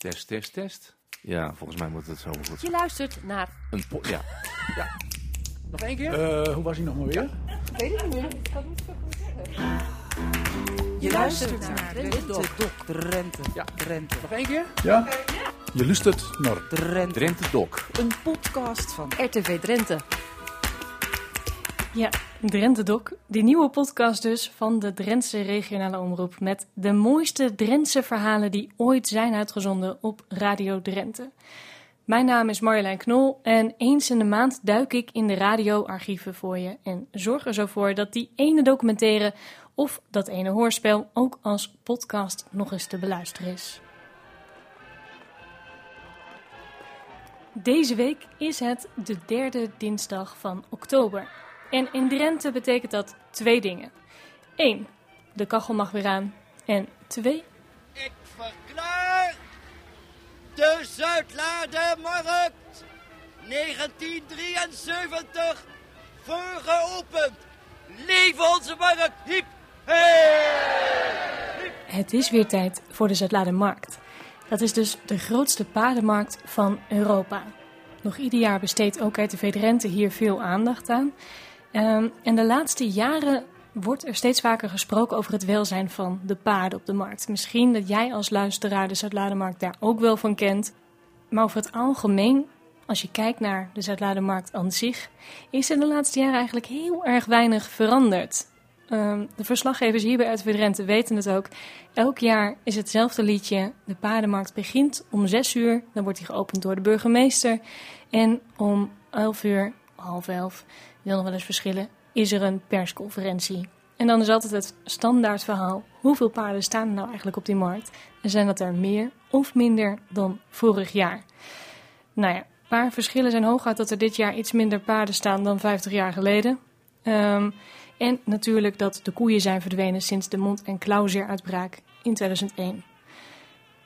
Test, test, test. Ja, volgens mij moet het zo goed. Je luistert naar... een ja. Ja. Nog één keer? Hoe was hij nog maar weer? Ja. Weet ik niet meer. Ik kan niet zo goed zeggen. Je luistert naar Drenthe-Dok. Drenthe. Ja. Drenthe. Nog één keer? Ja. Je luistert naar Drenthe-Dok. Een podcast van RTV Drenthe. Ja, Drenthe-Dok. Die nieuwe podcast dus van de Drentse regionale omroep. Met de mooiste Drentse verhalen die ooit zijn uitgezonden op Radio Drenthe. Mijn naam is Marjolein Knol en eens in de maand duik ik in de radioarchieven voor je. En zorg er zo voor dat die ene documentaire of dat ene hoorspel ook als podcast nog eens te beluisteren is. Deze week is het de derde dinsdag van oktober. En in Drenthe betekent dat twee dingen. 1. De kachel mag weer aan. En 2. Ik verklaar de Zuidlaardermarkt 1973 voor geopend. Leef onze markt! Hiep! Hey! Hiep! Het is weer tijd voor de Zuidlaardermarkt. Dat is dus de grootste paardenmarkt van Europa. Nog ieder jaar besteedt ook RTV Drenthe hier veel aandacht aan. En de laatste jaren wordt er steeds vaker gesproken over het welzijn van de paarden op de markt. Misschien dat jij als luisteraar de Zuidlaardermarkt daar ook wel van kent. Maar over het algemeen, als je kijkt naar de Zuidlaardermarkt aan zich, is er de laatste jaren eigenlijk heel erg weinig veranderd. De verslaggevers hier bij RTV Drenthe weten het ook. Elk jaar is hetzelfde liedje. De paardenmarkt begint om 6 uur. Dan wordt hij geopend door de burgemeester. En om 11 uur, 11:30, wil nog wel eens verschillen, is er een persconferentie. En dan is altijd het standaard verhaal. Hoeveel paarden staan er nou eigenlijk op die markt? En zijn dat er meer of minder dan vorig jaar? Nou ja, een paar verschillen zijn hooguit dat er dit jaar iets minder paarden staan dan 50 jaar geleden. En natuurlijk dat de koeien zijn verdwenen sinds de mond- en klauwzeeruitbraak in 2001.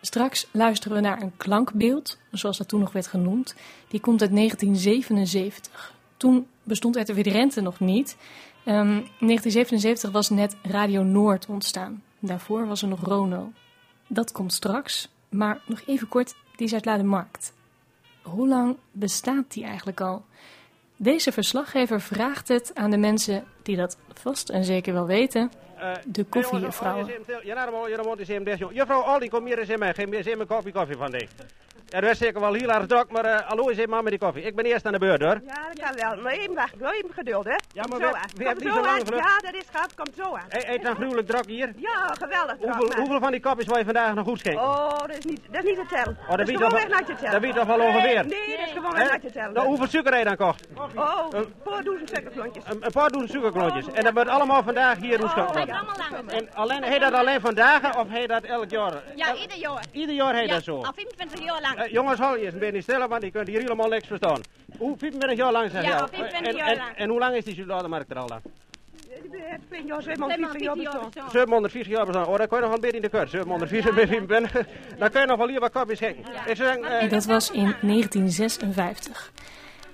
Straks luisteren we naar een klankbeeld, zoals dat toen nog werd genoemd. Die komt uit 1977. Toen bestond RTV Drenthe nog niet. In 1977 was net Radio Noord ontstaan. Daarvoor was er nog Rono. Dat komt straks, maar nog even kort die Zuidlaardermarkt. Hoe lang bestaat die eigenlijk al? Deze verslaggever vraagt het aan de mensen die dat vast en zeker wel weten, de koffiejuffrouwen. Juffrouw Olly, kom hier eens in mij, geef me eens in mijn koffie van die. Er was zeker wel heel erg druk, maar hallo eens in maar met die koffie. Ik ben eerst aan de beurt hoor. Ja, dat kan wel, maar even geduld hè. Ja, maar we hebben niet zo lang geduld. Ja, dat is gaat, komt zo aan. Eet dan gruwelijk druk hier? Ja, geweldig druk. Hoeveel van die koffies wil je vandaag nog goed schenken? Oh, dat is niet te tellen. Oh, dat is gewoon weg naar je tellen. Dat weet toch wel ongeveer? Nee, dat is gewoon weg naar je tellen. Nou, hoeveel suiker je dan kocht? Oh, een paar dozen suikerklontjes. Een paar dozen suikerklontjes. En dat wordt allemaal vandaag hier hoe stuk wordt. Heet dat alleen vandaag of heet dat elk jaar? Ja, ieder jaar. Ieder jaar heet dat zo. Al 25 jaar lang. Jongens, hou je eens een beetje stil, want je kunt hier helemaal niks verstaan. 25 jaar lang zeg je al. Ja, 25 jaar lang. En hoe lang is die Zuidlaardermarkt er al dan? 740 jaar bestaan. Oh, dat kun je nog wel een beetje in de keur. 740 Dan kun je nog wel hier wat kopjes schenken. Dat was in 1956.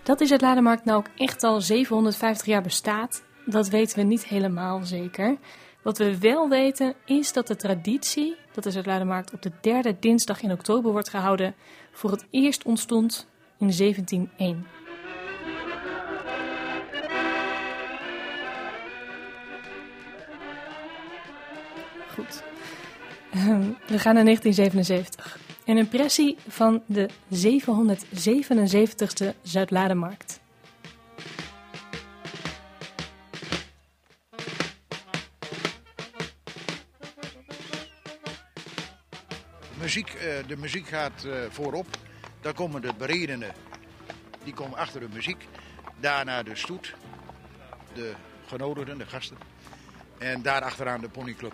Dat de Zuidlaardermarkt nou ook echt al 750 jaar bestaat, dat weten we niet helemaal zeker. Wat we wel weten is dat de traditie dat de Zuidlaardermarkt op de derde dinsdag in oktober wordt gehouden, voor het eerst ontstond in 1701. Goed, we gaan naar 1977. Een impressie van de 777e Zuidlaardermarkt. De muziek gaat voorop. Dan komen de beredenen. Die komen achter de muziek. Daarna de stoet. De genodigden, de gasten. En daarachteraan de ponyclub.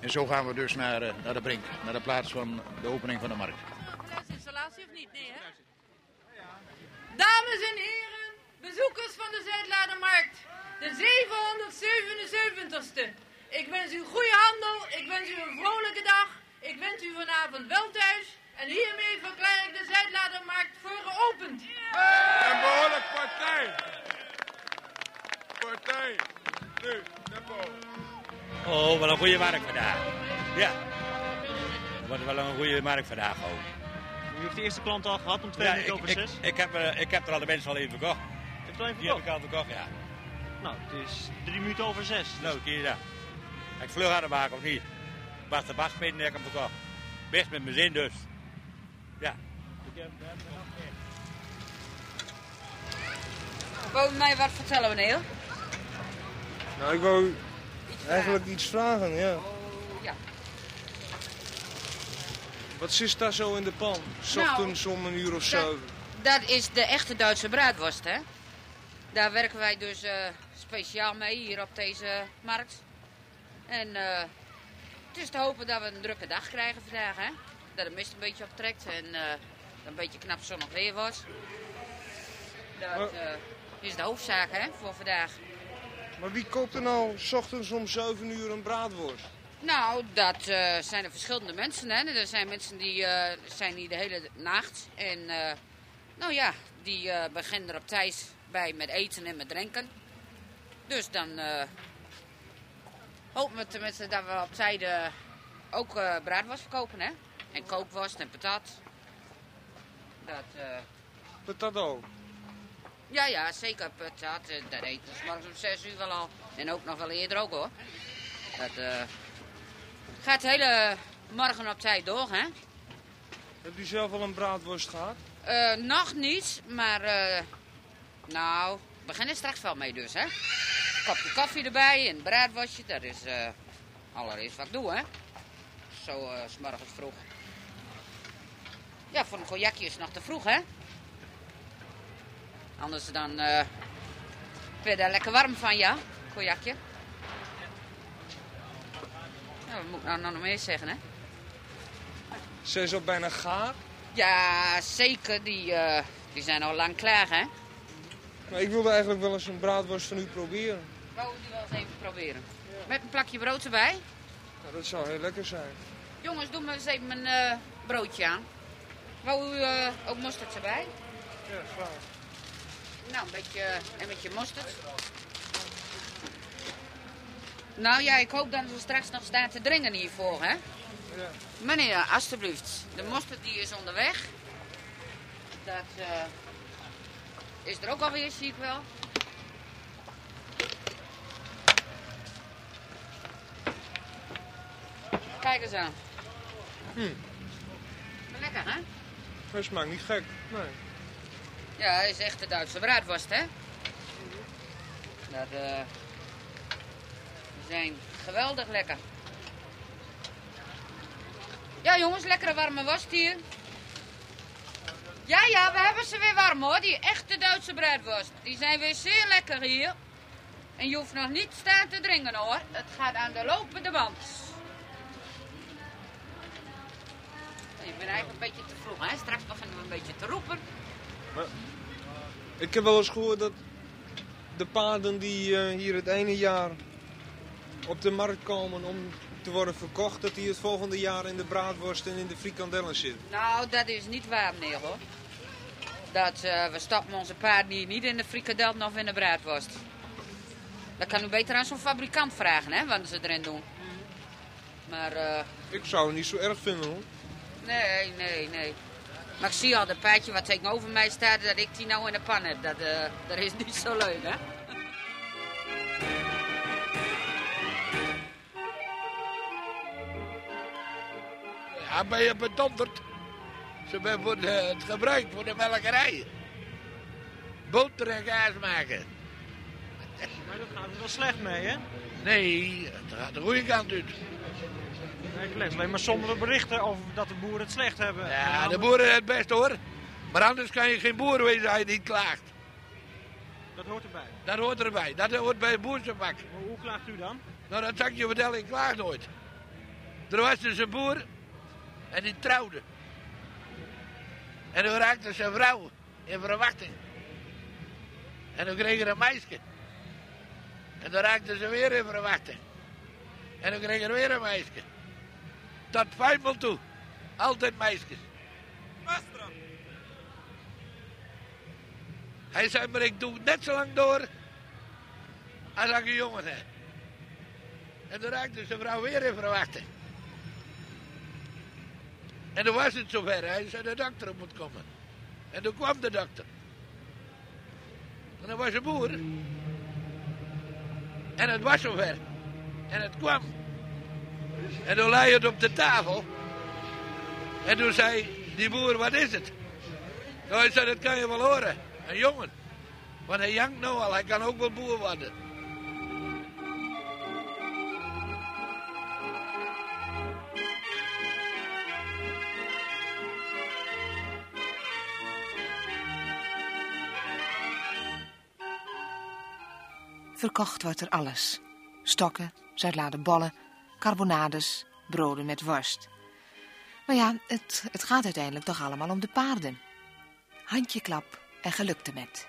En zo gaan we dus naar de brink, naar de plaats van de opening van de markt. Installatie of niet? Nee, hè? Dames en heren, bezoekers van de Zuidlaardermarkt, de 777ste. Ik wens u goede handel, ik wens u een vrolijke dag, ik wens u vanavond wel thuis. En hiermee verklaar ik de Zuidlaardermarkt voor geopend. Een behoorlijk partij, nu, tempo. Oh, wat een goede werk vandaag. Ja. wordt wel een goede markt vandaag ook. U heeft de eerste klant al gehad om 5:45? Ik heb er al de mensen al even verkocht. Heb je al even verkocht? Die heb ik al verkocht, ja. Nou, het is 5:53. Dus... Nou, kijk je dat. Ik vlug aan de maken of niet. Was de wachtpin en ik heb hem verkocht. Best met mijn zin dus. Ja. Wou mij wat vertellen, meneer? Nou, ik wou eigenlijk iets vragen, ja. Oh, ja. Wat zit daar zo in de pan? 's Ochtends om 1 uur of zo. Dat is de echte Duitse braadworst, hè? Daar werken wij dus speciaal mee hier op deze markt. En het is te hopen dat we een drukke dag krijgen vandaag, hè? Dat de mist een beetje optrekt en een beetje knap zonnig weer wordt. Dat is de hoofdzaak, hè, voor vandaag. Maar wie koopt er nou 's ochtends om 7 uur een braadworst? Nou, dat zijn er verschillende mensen, hè. Er zijn mensen die zijn hier de hele nacht en die beginnen er op tijd bij met eten en met drinken. Dus dan hopen we tenminste dat we op tijd ook braadworst verkopen, hè. En kookworst en patat. Patat ook? Ja, ja, zeker patat. Dat eten we 's morgens om 6 uur wel al. En ook nog wel eerder ook, hoor. Dat gaat de hele morgen op tijd door, hè. Heb u zelf al een braadworst gehad? Nog niet, maar we beginnen straks wel mee dus, hè. Kopje koffie erbij en braadworstje, dat is allereerst wat ik doe, hè. Zo 's morgens vroeg. Ja, voor een kojakje is nog te vroeg, hè. Anders dan werd daar lekker warm van, ja, kojakje. Ja, wat moet ik nou nog meer zeggen, hè? Zijn ze al bijna gaar? Ja, zeker. Die zijn al lang klaar, hè? Maar ik wilde eigenlijk wel eens een braadworst van u proberen. Wou die wel eens even proberen? Ja. Met een plakje brood erbij? Nou, dat zou heel lekker zijn. Jongens, doe maar eens even een broodje aan. Wou u ook mosterd erbij? Ja, graag. Nou, een beetje mosterd. Nou ja, ik hoop dat ze straks nog staan te dringen hiervoor, hè? Ja. Meneer, alstublieft. De mosterd die is onderweg. Dat is er ook alweer, zie ik wel. Kijk eens aan. Lekker, hè? Dat smaakt niet gek, nee. Ja, hij is echt de Duitse braadworst, hè? Die zijn geweldig lekker. Ja, jongens, lekkere warme worst hier. Ja, ja, we hebben ze weer warm, hoor. Die echte Duitse braadworst. Die zijn weer zeer lekker hier. En je hoeft nog niet staan te dringen, hoor. Het gaat aan de lopende band. Ik ben eigenlijk een beetje te vroeg, hè. Straks beginnen we een beetje te roepen. Maar ik heb wel eens gehoord dat de paarden die hier het ene jaar op de markt komen om te worden verkocht, dat die het volgende jaar in de braadworst en in de frikandellen zitten. Nou, dat is niet waar, meneer, hoor. We stappen onze paarden hier niet in de frikandellen of in de braadworst. Dat kan u beter aan zo'n fabrikant vragen, hè, wat ze erin doen. Maar ik zou het niet zo erg vinden, hoor. Nee. Maar ik zie al dat paardje wat tegenover mij staat, dat ik die nou in de pan heb. Dat is niet zo leuk, hè? Ja, ben je bedonderd? Ze zijn voor het gebruik voor de melkerij. Boter en kaas maken. Maar dat gaat er wel slecht mee, hè? Nee, dat gaat de goede kant uit. Ik lees alleen maar sombere berichten over dat de boeren het slecht hebben. Ja, de boeren het best, hoor. Maar anders kan je geen boer wezen als je niet klaagt. Dat hoort erbij? Dat hoort erbij. Dat hoort bij het boerenpak. Maar hoe klaagt u dan? Nou, dat zal ik je vertellen. Ik klaag nooit. Er was dus een boer en die trouwde. En toen raakte zijn vrouw in verwachting. En toen kreeg hij een meisje. En toen raakte ze weer in verwachting. En toen kreeg er weer een meisje. Tot 5 maal toe. Altijd meisjes. Master. Hij zei, maar ik doe net zo lang door als ik een jongen heb. En toen raakte zijn vrouw weer in verwachting. En toen was het zover. Hij zei dat de dokter op moet komen. En toen kwam de dokter. En dat was een boer. En het was zover. En het kwam. En toen lag het op de tafel. En toen zei die boer, wat is het? Nou, ik zei, dat kan je wel horen. Een jongen. Want hij jankt nou al, hij kan ook wel boer worden. Verkocht wordt er alles. Stokken, salade, bollen, carbonades, broden met worst. Maar ja, het gaat uiteindelijk toch allemaal om de paarden. Handjeklap en geluk ermet.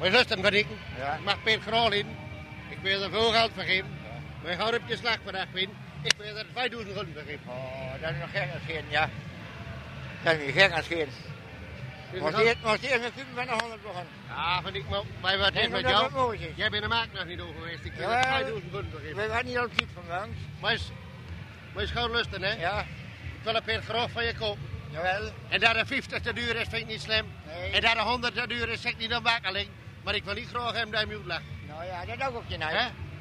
Mijn zuster van ik, ja. Mag Peet Graal in. Ik wil er veel geld voor geven. Ja. Wij houden op je slag vandaag in. Ik wil er 5000 gulden voor geven. Oh, dat is nog gek als geen, ja. Dat is niet gek als geen. Was eerst een film van de 100 begonnen. Ja, vind ik, maar wij wat heeft met jou? Jij bent de maak nog niet over geweest. Ik wil er 5000 gulden voor geven. Wij waren niet altijd vandaag. Maar is gewoon lusten, hè? Ja. Ik wil een Peet Graal van je kopen. Jawel. En dat de 50 te duur is, vind ik niet slim. Nee. En dat de 100 te duur is, zeg ik niet dan maak alleen. Maar ik wil niet graag hem daar moet lachen. Nou ja, dat ook op je naam.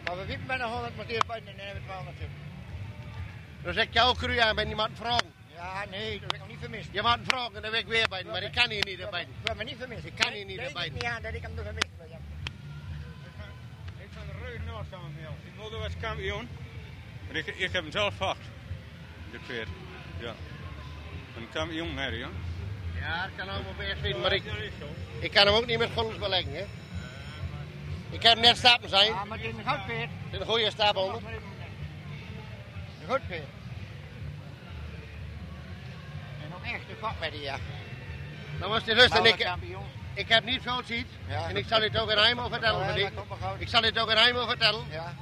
Maar we wiepen bij de 100, maar eerst buiten en dan hebben we het 200 zitten. Dan zeg ik jou cru aan, ben je maar vragen. Ja, nee, dat heb ik nog niet vermist. Je mag vragen en dan ben ik weer bij maar ik kan hier niet erbij. Ik heb me niet vermist. Ik kan hier niet erbij. Ik weet niet aan dat ik hem nog vermist heb. Ik ga een reuze naast aan hem. Die moeder was kampioen. En ik heb hem zelf vacht. De peer. Ja. Een kampioen herrie, hoor. Ja, dat kan allemaal best vinden, maar ik kan hem ook niet met guldens beleggen, hè. Ik kan hem net stappen zijn. Ja, maar het is een goed peer. Het is een goede stap onder. Een goed peer. En nog echt een vat met die, ja. Dan was het rustig. Ik heb niet veel ziet. Ja. En ik zal het ook in Heimel vertellen. Ja, ik zal het ook in Heimel vertellen. Ja.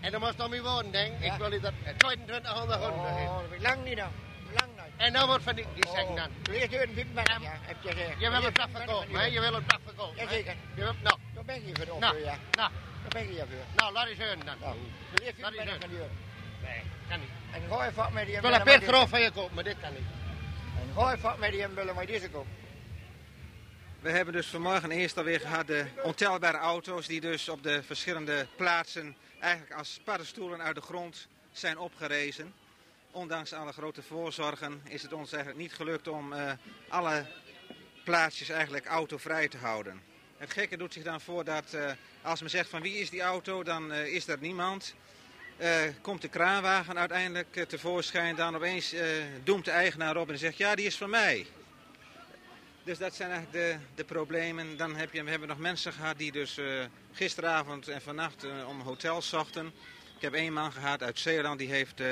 En dan moest het om je woorden, denk ik. Ja. Ik wil dat 2200 gulden geven. Oh, dat heb ik lang niet dan. En dan wordt van die zeggen dan. Eerst een witmerk, ja, heb je gezegd. Je wil een dag verkopen, hè? Je wil een dag verkopen. Jazeker. Nou, dan ben ik hier voor de ja. Nou, dan ben ik hier voor. Nou, laat eens heuren dan. Eerst een witmerk van die. Nee, kan niet. En gooi vat met die hem. Ik wil een Peet Graal van je kopen, maar dit kan niet. En gooi vat met die hem willen, maar deze kopen. We hebben dus vanmorgen eerst alweer gehad de ontelbare auto's die dus op de verschillende plaatsen eigenlijk als paddenstoelen uit de grond zijn opgerezen. Ondanks alle grote voorzorgen is het ons eigenlijk niet gelukt om alle plaatsjes eigenlijk autovrij te houden. Het gekke doet zich dan voor dat als men zegt van wie is die auto, dan is er niemand. Komt de kraanwagen uiteindelijk tevoorschijn, dan opeens doemt de eigenaar op en zegt ja die is van mij. Dus dat zijn eigenlijk de problemen. Dan hebben we nog mensen gehad die dus gisteravond en vannacht om hotels zochten. Ik heb één man gehad uit Zeeland die heeft...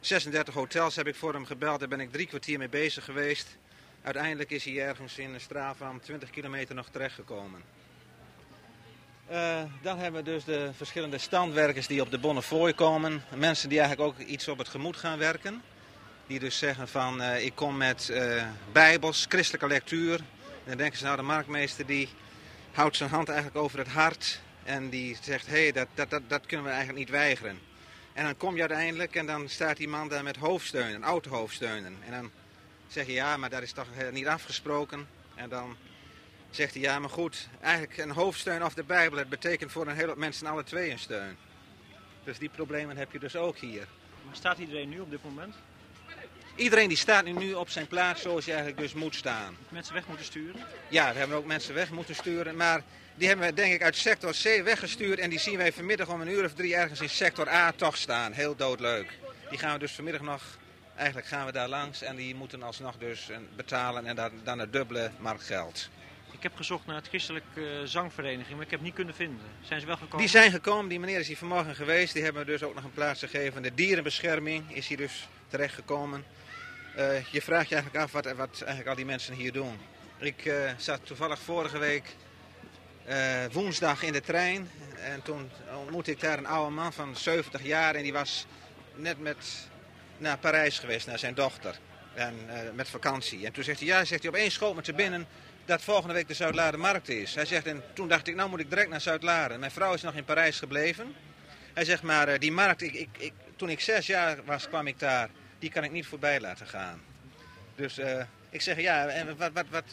36 hotels heb ik voor hem gebeld, daar ben ik 3 kwartier mee bezig geweest. Uiteindelijk is hij ergens in een straat van 20 kilometer nog terechtgekomen. Dan hebben we dus de verschillende standwerkers die op de Bonnefoy komen. Mensen die eigenlijk ook iets op het gemoed gaan werken. Die dus zeggen van ik kom met bijbels, christelijke lectuur. Dan denken ze nou de marktmeester die houdt zijn hand eigenlijk over het hart. En die zegt hé, dat kunnen we eigenlijk niet weigeren. En dan kom je uiteindelijk en dan staat die man daar met hoofdsteunen, autohoofdsteunen. En dan zeg je ja, maar dat is toch niet afgesproken. En dan zegt hij ja, maar goed, eigenlijk een hoofdsteun af de Bijbel. Het betekent voor een hele hoop mensen alle twee een steun. Dus die problemen heb je dus ook hier. Maar staat iedereen nu op dit moment? Iedereen die staat nu op zijn plaats zoals je eigenlijk dus moet staan. Mensen weg moeten sturen? Ja, daar hebben we ook mensen weg moeten sturen. Maar die hebben we denk ik uit sector C weggestuurd. En die zien wij vanmiddag om 13:00 ergens in sector A toch staan. Heel doodleuk. Die gaan we dus vanmiddag nog, eigenlijk gaan we daar langs. En die moeten alsnog dus betalen en dan het dubbele marktgeld. Ik heb gezocht naar het christelijke zangvereniging, maar ik heb niet kunnen vinden. Zijn ze wel gekomen? Die zijn gekomen, die meneer is hier vanmorgen geweest. Die hebben we dus ook nog een plaats gegeven. De dierenbescherming is hier dus terechtgekomen. Je vraagt je eigenlijk af wat eigenlijk al die mensen hier doen. Ik zat toevallig vorige week woensdag in de trein. En toen ontmoette ik daar een oude man van 70 jaar. En die was net naar Parijs geweest, naar zijn dochter. En met vakantie. En toen zegt hij, ja, zegt hij, opeens schoot me te binnen dat volgende week de Zuidlaardermarkt is. Hij zegt, en toen dacht ik, nou moet ik direct naar Zuidlaren. Mijn vrouw is nog in Parijs gebleven. Hij zegt maar, die markt, toen ik 6 jaar was, kwam ik daar. Die kan ik niet voorbij laten gaan. Dus ik zeg, ja, en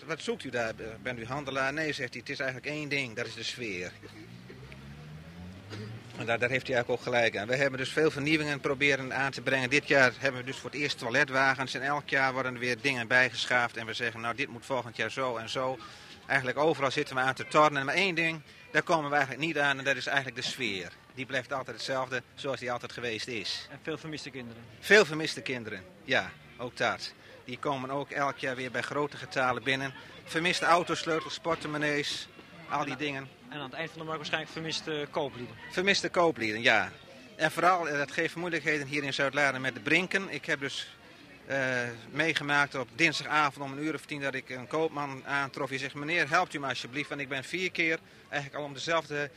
wat zoekt u daar? Bent u handelaar? Nee, zegt hij, het is eigenlijk 1 ding. Dat is de sfeer. En daar heeft hij eigenlijk ook gelijk aan. We hebben dus veel vernieuwingen proberen aan te brengen. Dit jaar hebben we dus voor het eerst toiletwagens. En elk jaar worden er weer dingen bijgeschaafd. En we zeggen, nou, dit moet volgend jaar zo en zo. Eigenlijk overal zitten we aan te tornen. Maar 1 ding, daar komen we eigenlijk niet aan. En dat is eigenlijk de sfeer. Die blijft altijd hetzelfde, zoals die altijd geweest is. En veel vermiste kinderen? Veel vermiste kinderen, ja. Ook dat. Die komen ook elk jaar weer bij grote getalen binnen. Vermiste autosleutels, portemonnees, al die dingen. En aan het eind van de markt waarschijnlijk vermiste kooplieden? Vermiste kooplieden, ja. En vooral, dat geeft moeilijkheden hier in Zuid-Laren met de brinken. Ik heb dus meegemaakt op dinsdagavond om 1 uur of 10 dat ik een koopman aantrof. Die zegt, meneer, helpt u me alsjeblieft, want ik ben 4 keer eigenlijk al om dezelfde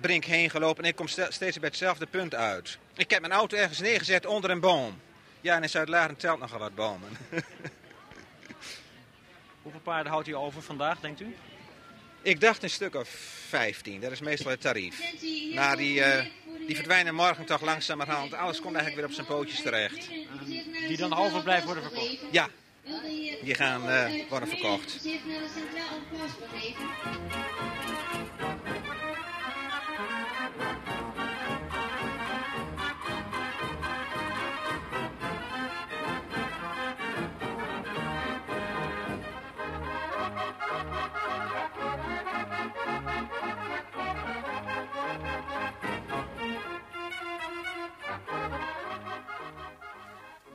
brink heen gelopen en ik kom steeds bij hetzelfde punt uit. Ik heb mijn auto ergens neergezet onder een boom. Ja, en in Zuid-Laren telt nogal wat bomen. Hoeveel paarden houdt u over vandaag, denkt u? Ik dacht een stuk of 15, dat is meestal het tarief. Maar die verdwijnen morgen toch langzamerhand. Alles komt eigenlijk weer op zijn pootjes terecht. Die dan overblijft worden verkocht? Ja, die gaan worden verkocht.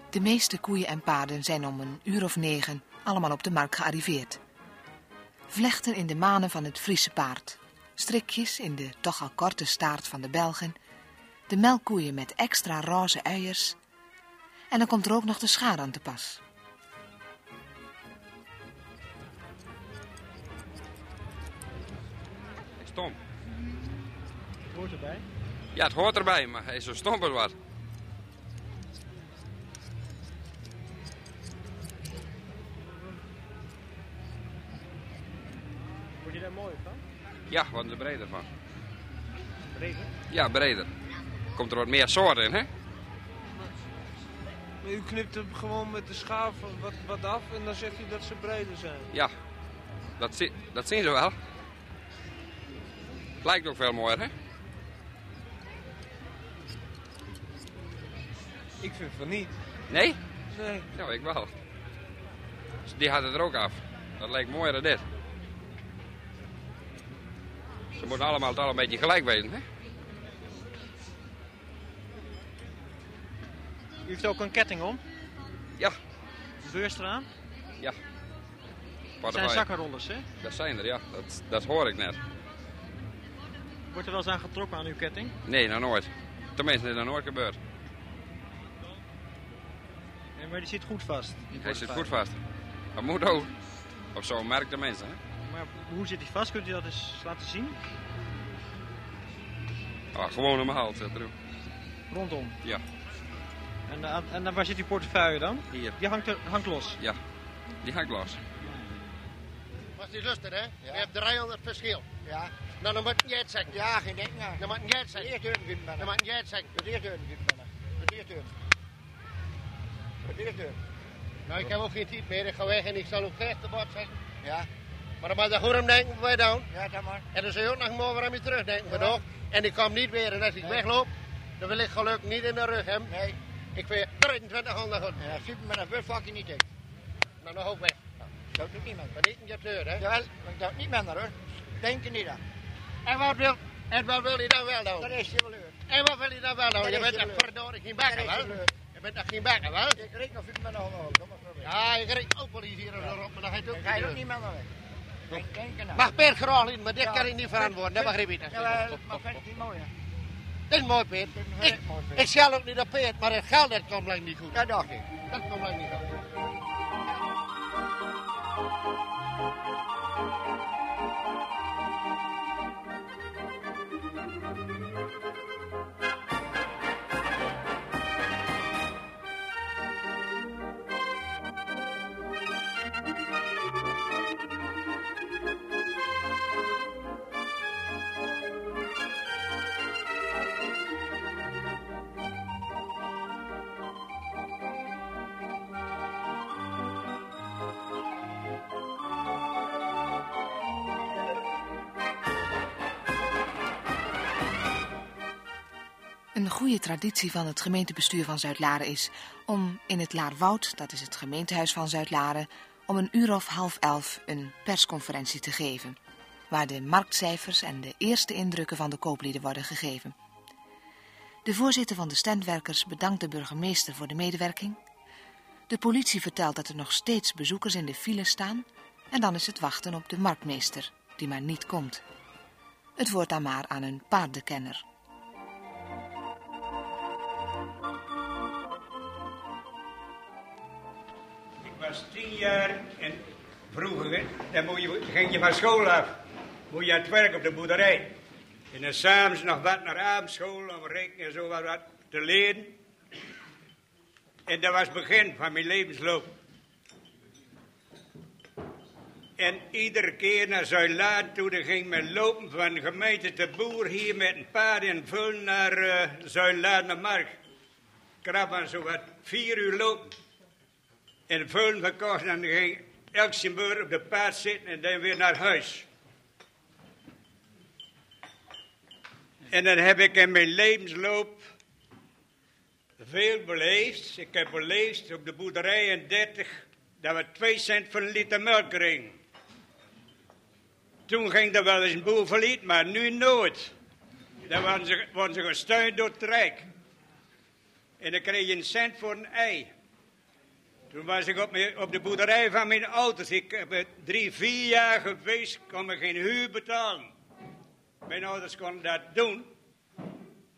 De meeste koeien en paarden zijn om 1 uur of 9 allemaal op de markt gearriveerd. Vlechten in de manen van het Friese paard, strikjes in de toch al korte staart van de Belgen, de melkkoeien met extra roze eiers en dan komt er ook nog de schaar aan te pas. Hij is stom. Het hoort erbij? Ja, het hoort erbij, maar hij is zo stom als wat. Word je daar mooi van? Ja, wat er breder van. Breder? Ja, breder. Komt er wat meer soorten in, hè? Maar u knipt hem gewoon met de schaaf wat af en dan zegt u dat ze breder zijn. Ja, dat zien ze wel. Het lijkt ook veel mooier, hè? Ik vind van niet. Nee? Nee. Nou, ik wel. Dus die hadden er ook af. Dat lijkt mooier dan dit. Ze moeten allemaal het al een beetje gelijk wezen, hè? U heeft ook een ketting om? Ja. De beurs eraan? Ja. Dat zijn zakkenrollers, hè? Dat zijn er, ja. Dat hoor ik net. Wordt er wel eens aan getrokken aan uw ketting? Nee, nog nooit. Tenminste, dat is nog nooit gebeurd. Nee, maar die zit goed vast? Hij zit goed vast. Dat moet ook. Op zo'n merk de mensen, hè? Maar hoe zit hij vast? Kunt u dat eens laten zien? Ah, gewoon om mijn hals, zet erop. Rondom? Ja. En waar zit die portefeuille dan? Hier. Die hangt los? Ja, die hangt los. Was die lustig, hè? Ja. Je hebt 300 verschil. Ja. Nou, dan moet jij het zeggen. Ja, geen ding. Ja. Dan moet jij het zeggen. Dan moet jij het zeggen. Nou, ik heb ook geen tijd meer. Ik ga weg en ik zal ook recht de bord zeggen. Ja. Maar dan moet je goed om denken, wij dan. Ja, dat maar. En dan zul je ook nog maar weer aan je terugdenken. Ja. En ik kom niet weer. En als ik wegloop, dan wil ik geluk niet in de rug hebben. Nee. Ik weet 2300 goed. Ja, super, maar dat wil fucking niet tegen. Maar nog ook weg. Ja. Dat doet niemand. Dat is niet je deur, hè? Jawel, dat doet niemand, hoor. Denk er niet aan. En wat wil je dan wel doen? Dat is je beleur. En wat wil je dan wel doen? Je bent echt verdorie geen bakker, wel? Je bent echt geen bakker, wel? Ik reek nog 400 dat was probleem. Ja, ik reek ook wel hier en zo op, maar dat gaat ook niet. Hij doet niemand weg. Mag Peer graag in, maar dit kan ik niet verantwoorden, dat begrijp ik niet. Ja, maar vind ik niet mooi, hè? Dit is mooi, Peer. Ik schel ook niet op Peer, maar het geld dat komt lang niet goed. Dat dacht ik. Dat komt lang niet goed. een goede traditie van het gemeentebestuur van Zuidlaren is om in het Laarwoud, dat is het gemeentehuis van Zuidlaren, om 11:30 een persconferentie te geven, waar de marktcijfers en de eerste indrukken van de kooplieden worden gegeven. De voorzitter van de standwerkers bedankt de burgemeester voor de medewerking. De politie vertelt dat er nog steeds bezoekers in de file staan en dan is het wachten op de marktmeester, die maar niet komt. Het wordt dan maar aan een paardenkenner. Ik was 10 jaar en vroeger, dan ging je van school af. Moet je aan het werk op de boerderij. En dan s'avonds nog wat naar avondschool om rekenen en zo wat te leren. En dat was het begin van mijn levensloop. En iedere keer naar Zuidlaren toe, dan ging men lopen van de gemeente te Boer hier met een paard en vullen naar Zuidlaren naar Markt. Krap aan zo wat 4 uur lopen. En vullen verkocht en dan ging Elksenburg op de paard zitten en dan weer naar huis. En dan heb ik in mijn levensloop veel beleefd. Ik heb beleefd op de boerderij in 30 dat we 2 cent voor een liter melk kregen. Toen ging er wel eens een boer verliet, maar nu nooit. Dan worden ze gesteund door het Rijk. En dan kreeg je 1 cent voor een ei. Toen was ik op de boerderij van mijn ouders. Ik heb 3-4 jaar geweest, kon me geen huur betalen. Mijn ouders konden dat doen,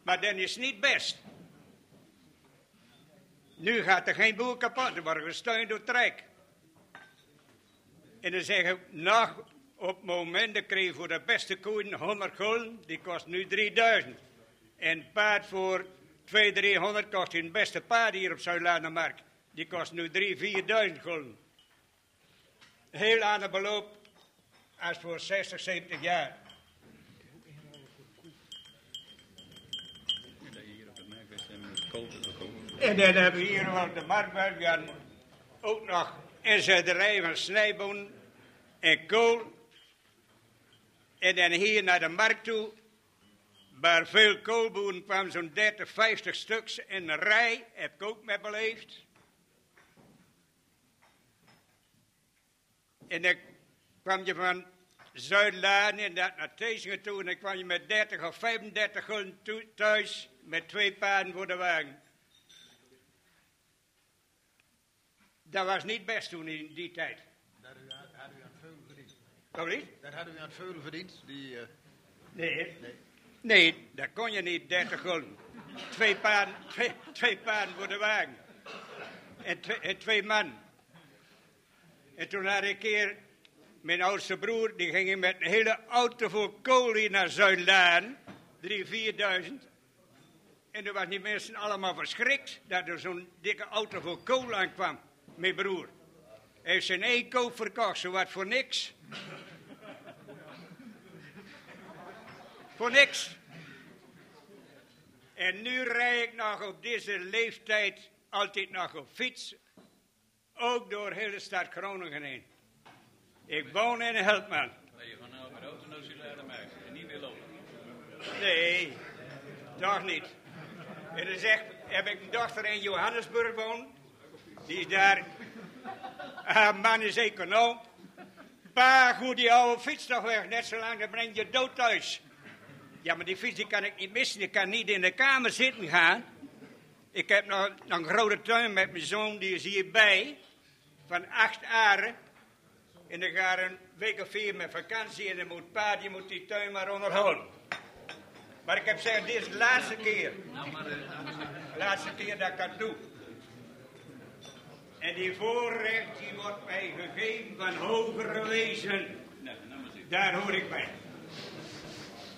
maar dat is niet best. Nu gaat er geen boer kapot, er wordt gesteund door het Rijk. En dan zeg ik, nog op momenten kreeg je voor de beste koeien 100 gulden, die kost nu 3000. En paard voor 200-300 kost je een beste paard hier op Zuidlaardermarkt. Die kost nu 3-4000 gulden. Heel aan de beloop als voor 60-70 jaar. En dan hebben we hier op de marktbuik ook nog inzetterij van snijbonen en kool. En dan hier naar de markt toe, waar veel koolboeren kwamen, zo'n 30-50 stuks in een rij, heb ik ook mee beleefd. En dan kwam je van Zuidlaren en dat naar Thesinge toe en dan kwam je met 30 of 35 gulden thuis met 2 paarden voor de wagen. Dat was niet best toen in die tijd. Dat had u aan het veulen verdiend. Kom, dat had u aan het veulen verdiend? Nee, dat kon je niet, 30 gulden. 2 paarden voor de wagen. En 2 man. En toen had ik een keer mijn oudste broer, die ging met een hele auto voor kool hier naar Zuidlaren. 3.000-4.000. En toen waren die mensen allemaal verschrikt dat er zo'n dikke auto voor kool aankwam. Mijn broer. Hij heeft zijn 1 koop verkocht, zowat voor niks. Voor niks. En nu rijd ik nog op deze leeftijd altijd nog op fiets. Ook door de hele stad Groningen heen. Ik woon in Helpman. Rij je van nou met auto naar Zuidlaardermarkt en niet meer lopen? Nee, toch niet. En dan zegt, heb ik een dochter in Johannesburg woont. Die is daar. Haar man is econoom. Pa, goed die oude fiets toch weg. Net zo lang, dan breng je dood thuis. Ja, maar die fiets die kan ik niet missen. Ik kan niet in de kamer zitten gaan. Ik heb nog een grote tuin met mijn zoon. Die is hierbij. Van 8 aren. En dan ga ik een week of 4 met vakantie. En dan moet pa, die moet die tuin maar onderhouden. Maar ik heb gezegd, dit is de laatste keer. De laatste keer dat ik dat doe. En die voorrecht die wordt mij gegeven van hogere wezen. Daar hoor ik bij.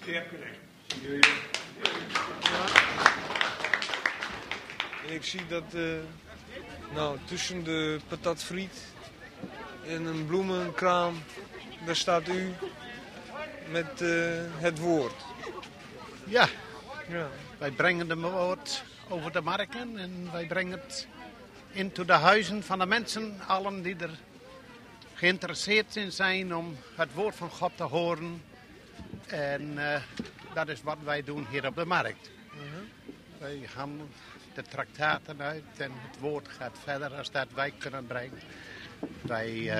U hebt gelijk. Ik zie dat tussen de patatfriet en een bloemenkraam, daar staat u met het woord. Ja, wij brengen het woord over de marken en wij brengen het into de huizen van de mensen, allen die er geïnteresseerd in zijn om het woord van God te horen. En dat is wat wij doen hier op de markt. Wij gaan de traktaten uit en het woord gaat verder als dat wij kunnen brengen. Wij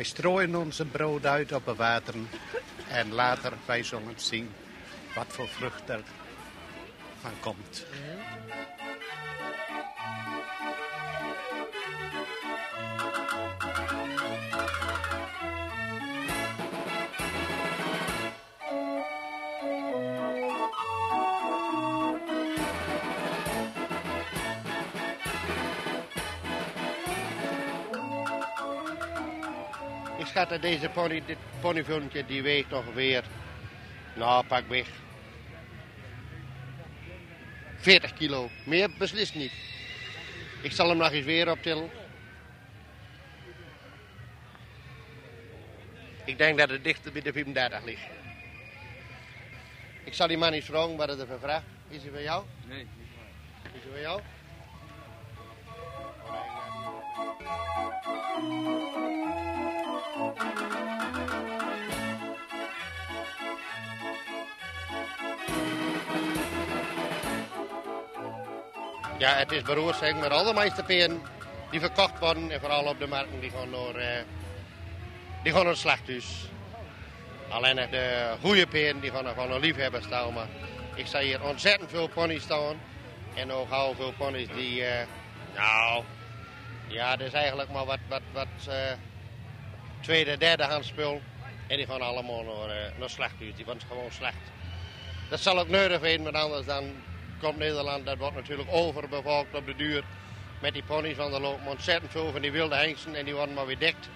strooien onze brood uit op het water en later wij zullen zien wat voor vrucht er van komt. Ik schat dat deze pony, dit ponyvuntje, die weegt toch weer, nou pakweg, 40 kilo. Meer beslist niet. Ik zal hem nog eens weer optillen. Ik denk dat het dichter bij de 35 ligt. Ik zal die man eens vragen wat het ervan vraagt. Is hij van jou? Nee. Is hij van jou? Ja, het is beroerd zeg maar. Alle meesterperen die verkocht worden en vooral op de markten die gaan door het slachthuis. Alleen de goede peren die gaan nog van een liefhebber staan. Maar ik zie hier ontzettend veel ponies staan en ook heel veel ponies die, nou, ja, dat is eigenlijk maar wat tweede, derde handspul. En die gaan allemaal naar slachthuis. Die worden gewoon slecht. Dat zal ook nodig zijn, want anders dan komt Nederland, dat wordt natuurlijk overbevolkt op de duur met die ponies, want er lopen ontzettend veel van die wilde hengsten en die worden maar weer dekt.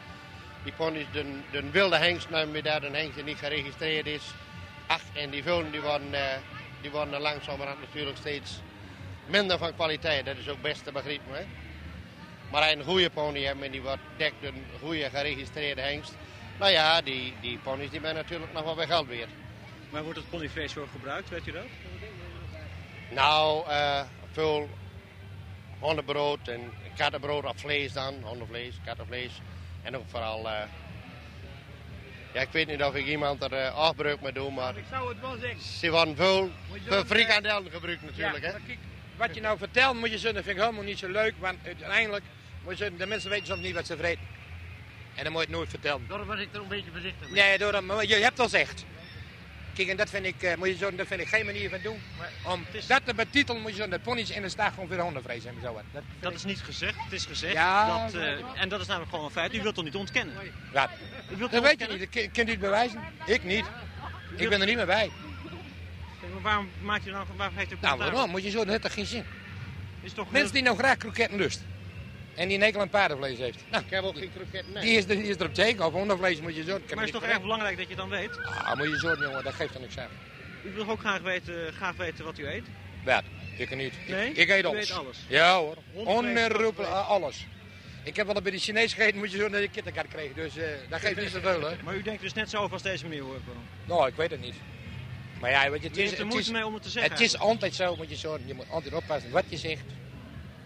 Die ponies, de wilde hengst, nu daar een hengst die niet geregistreerd is, en die vullen, die worden langzamerhand natuurlijk steeds minder van kwaliteit. Dat is ook best te begrijpen, hè? Maar als je een goede pony hebt en die wordt dekt door een goede geregistreerde hengst, nou ja, die ponies die zijn natuurlijk nog wel bij geld weer. Maar wordt het ponyvlees voor gebruikt, weet je dat? Nou, veel hondenbrood en kattenbrood of vlees dan, hondenvlees, kattenvlees. En ook vooral, ja, ik weet niet of ik iemand er afbreuk mee doe, maar ik zou het wel zeggen. Ze worden veel frikandellen gebruikt natuurlijk, ja, hè. Kijk, wat je nou vertelt moet je zeggen, dat vind ik helemaal niet zo leuk, want uiteindelijk, moet je zeggen, de mensen weten soms niet wat ze vreten. En dan moet je het nooit vertellen. Daarom ben ik er een beetje voorzichtig mee. Nee, maar je hebt het al gezegd. Kijk, en dat vind ik, dat vind ik geen manier van doen. Maar om is dat te betitelen moet je zo de ponies in de staag gewoon weer hondenvlees hebben. Dat is niet gezegd, het is gezegd. Ja, dat, en dat is namelijk gewoon een feit. U wilt het niet ontkennen? Ja. U wilt dat weet je niet, kunt u het bewijzen? Ik niet. Ik ben er niet meer bij. Maar waarom maakt u dan, waarom heeft u commentaar? Nou, waarom? Moet je zo, dat heeft geen zin. Is toch mensen die nou graag kroketten lust. En die een hekel aan paardenvlees heeft. Nou, ik heb ook geen kroketten. Nee. Die is er op tegen. Of hondenvlees moet je zo. Maar het is toch erg belangrijk dat je dan weet? Ah, moet je zo, jongen. Dat geeft dan niks aan. U wilt ook graag weten wat u eet? Ja, ik niet. Nee? Ik eet alles. U eet alles? Ja hoor. Onherroepelijk alles. Ik heb wel bij de Chinees gegeten, moet je zo naar de kittenkaart kregen. Dus dat geeft niet zoveel, hè. Maar u denkt dus net zo over als deze meneer, hoor. Nou, ik weet het niet. Maar ja, weet je, het is... U heeft er moeite mee om het te zeggen. Het is altijd zo, moet je zo. Je moet altijd oppassen wat je zegt.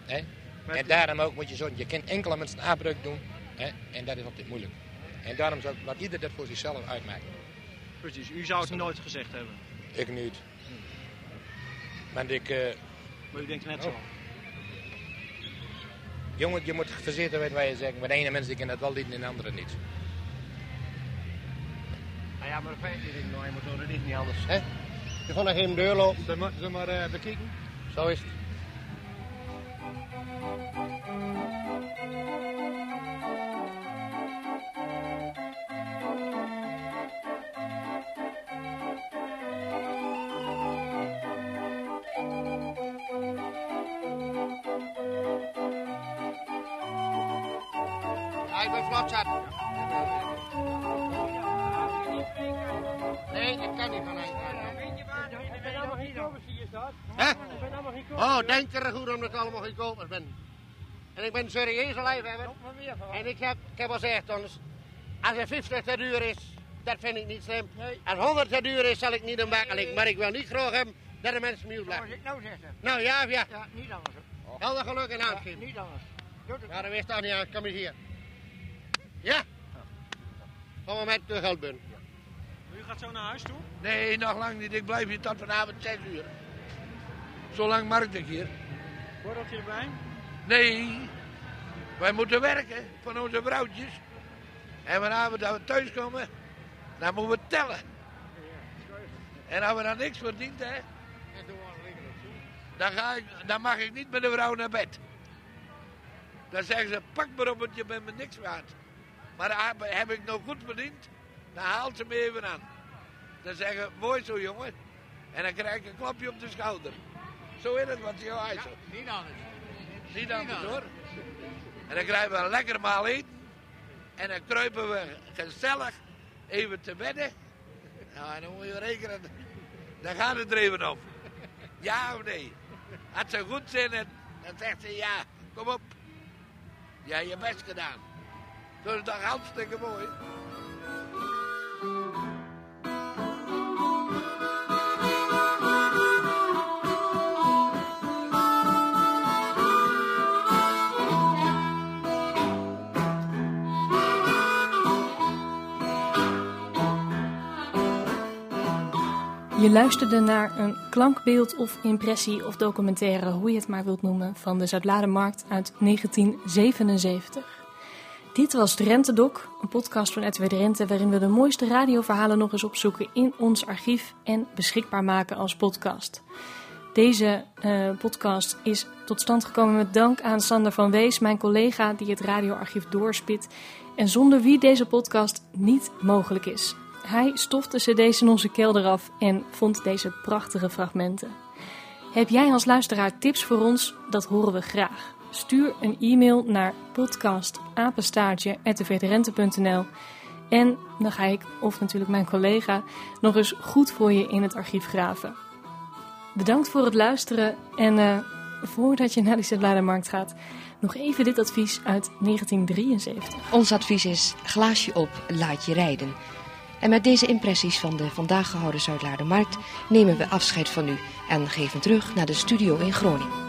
Nee? En daarom ook moet je zo, je kunt enkele mensen afbreuk doen, hè? En dat is altijd moeilijk. En daarom zou wat ieder dat voor zichzelf uitmaken. Precies, u zou het nooit gezegd hebben? Ik niet. Want ik... Maar u denkt net zo? Jongen, je moet voorzichtig weten wat je zegt, maar de ene mensen kunnen dat wel lieten en de andere niet. Nou ja, maar de feit is, je moet doen, dat is niet anders. Hè? Je kon nog geen deur lopen, zullen we maar bekijken? Zo is het. Ja, ik ben flapzat. Nee, ik kan niet van Ik ben allemaal geen kopers hier, staat. Hè? Ik ben allemaal geen kopers. Oh, denk er goed omdat ik allemaal geen kopers ben. En ik ben een serieuze lijfhebber. En ik heb al gezegd, als er 50 te duur is, dat vind ik niet slim. Nee. Als 100 te duur is, zal ik niet een bak liggen. Maar ik wil niet graag hebben dat de mensen miel blijven. Nou zeg ze. Nou ja, ja. Ja, niet anders. Helder geluk en aangeven. Ja, niet anders. Ja, dat wist toch niet aan. Kom eens hier. Ja? Kom met de geldbun. U gaat zo naar huis toe? Nee, nog lang niet. Ik blijf hier tot vanavond 6 uur. Zolang markt ik hier. Borreltje erbij? Nee, wij moeten werken van onze broodjes. En vanavond dat we thuis komen, dan moeten we tellen. En als we dan niks verdiend, hè, dan mag ik niet met de vrouw naar bed. Dan zeggen ze, pak maar op, want je bent me niks waard. Maar heb ik nog goed verdiend, dan haalt ze me even aan. Dan zeggen ze, mooi zo jongen. En dan krijg ik een klapje op de schouder. Zo is het, want jou ijzer. Ja, niet anders. Niet anders hoor. En dan krijgen we een lekker maal eten. En dan kruipen we gezellig even te bedden. Nou, en dan moet je rekenen. Dan gaat het er even op. Ja of nee? Had ze goed zin in, dan zegt ze ja, kom op. Ja, je best gedaan. Dus dat is hartstikke mooi. Je luisterde naar een klankbeeld of impressie of documentaire, hoe je het maar wilt noemen, van de Zuidlaardermarkt uit 1977. Dit was Drenthe Doc, een podcast van RTV Drenthe, waarin we de mooiste radioverhalen nog eens opzoeken in ons archief en beschikbaar maken als podcast. Deze podcast is tot stand gekomen met dank aan Sander van Wees, mijn collega die het radioarchief doorspit en zonder wie deze podcast niet mogelijk is. Hij stofte cd's in onze kelder af en vond deze prachtige fragmenten. Heb jij als luisteraar tips voor ons? Dat horen we graag. Stuur een e-mail naar podcast@apenstaartje@tvdrente.nl en dan ga ik, of natuurlijk mijn collega, nog eens goed voor je in het archief graven. Bedankt voor het luisteren en voordat je naar de Zuidlaardermarkt gaat, nog even dit advies uit 1973. Ons advies is, glaasje op, laat je rijden. En met deze impressies van de vandaag gehouden Zuidlaardermarkt nemen we afscheid van u en geven terug naar de studio in Groningen.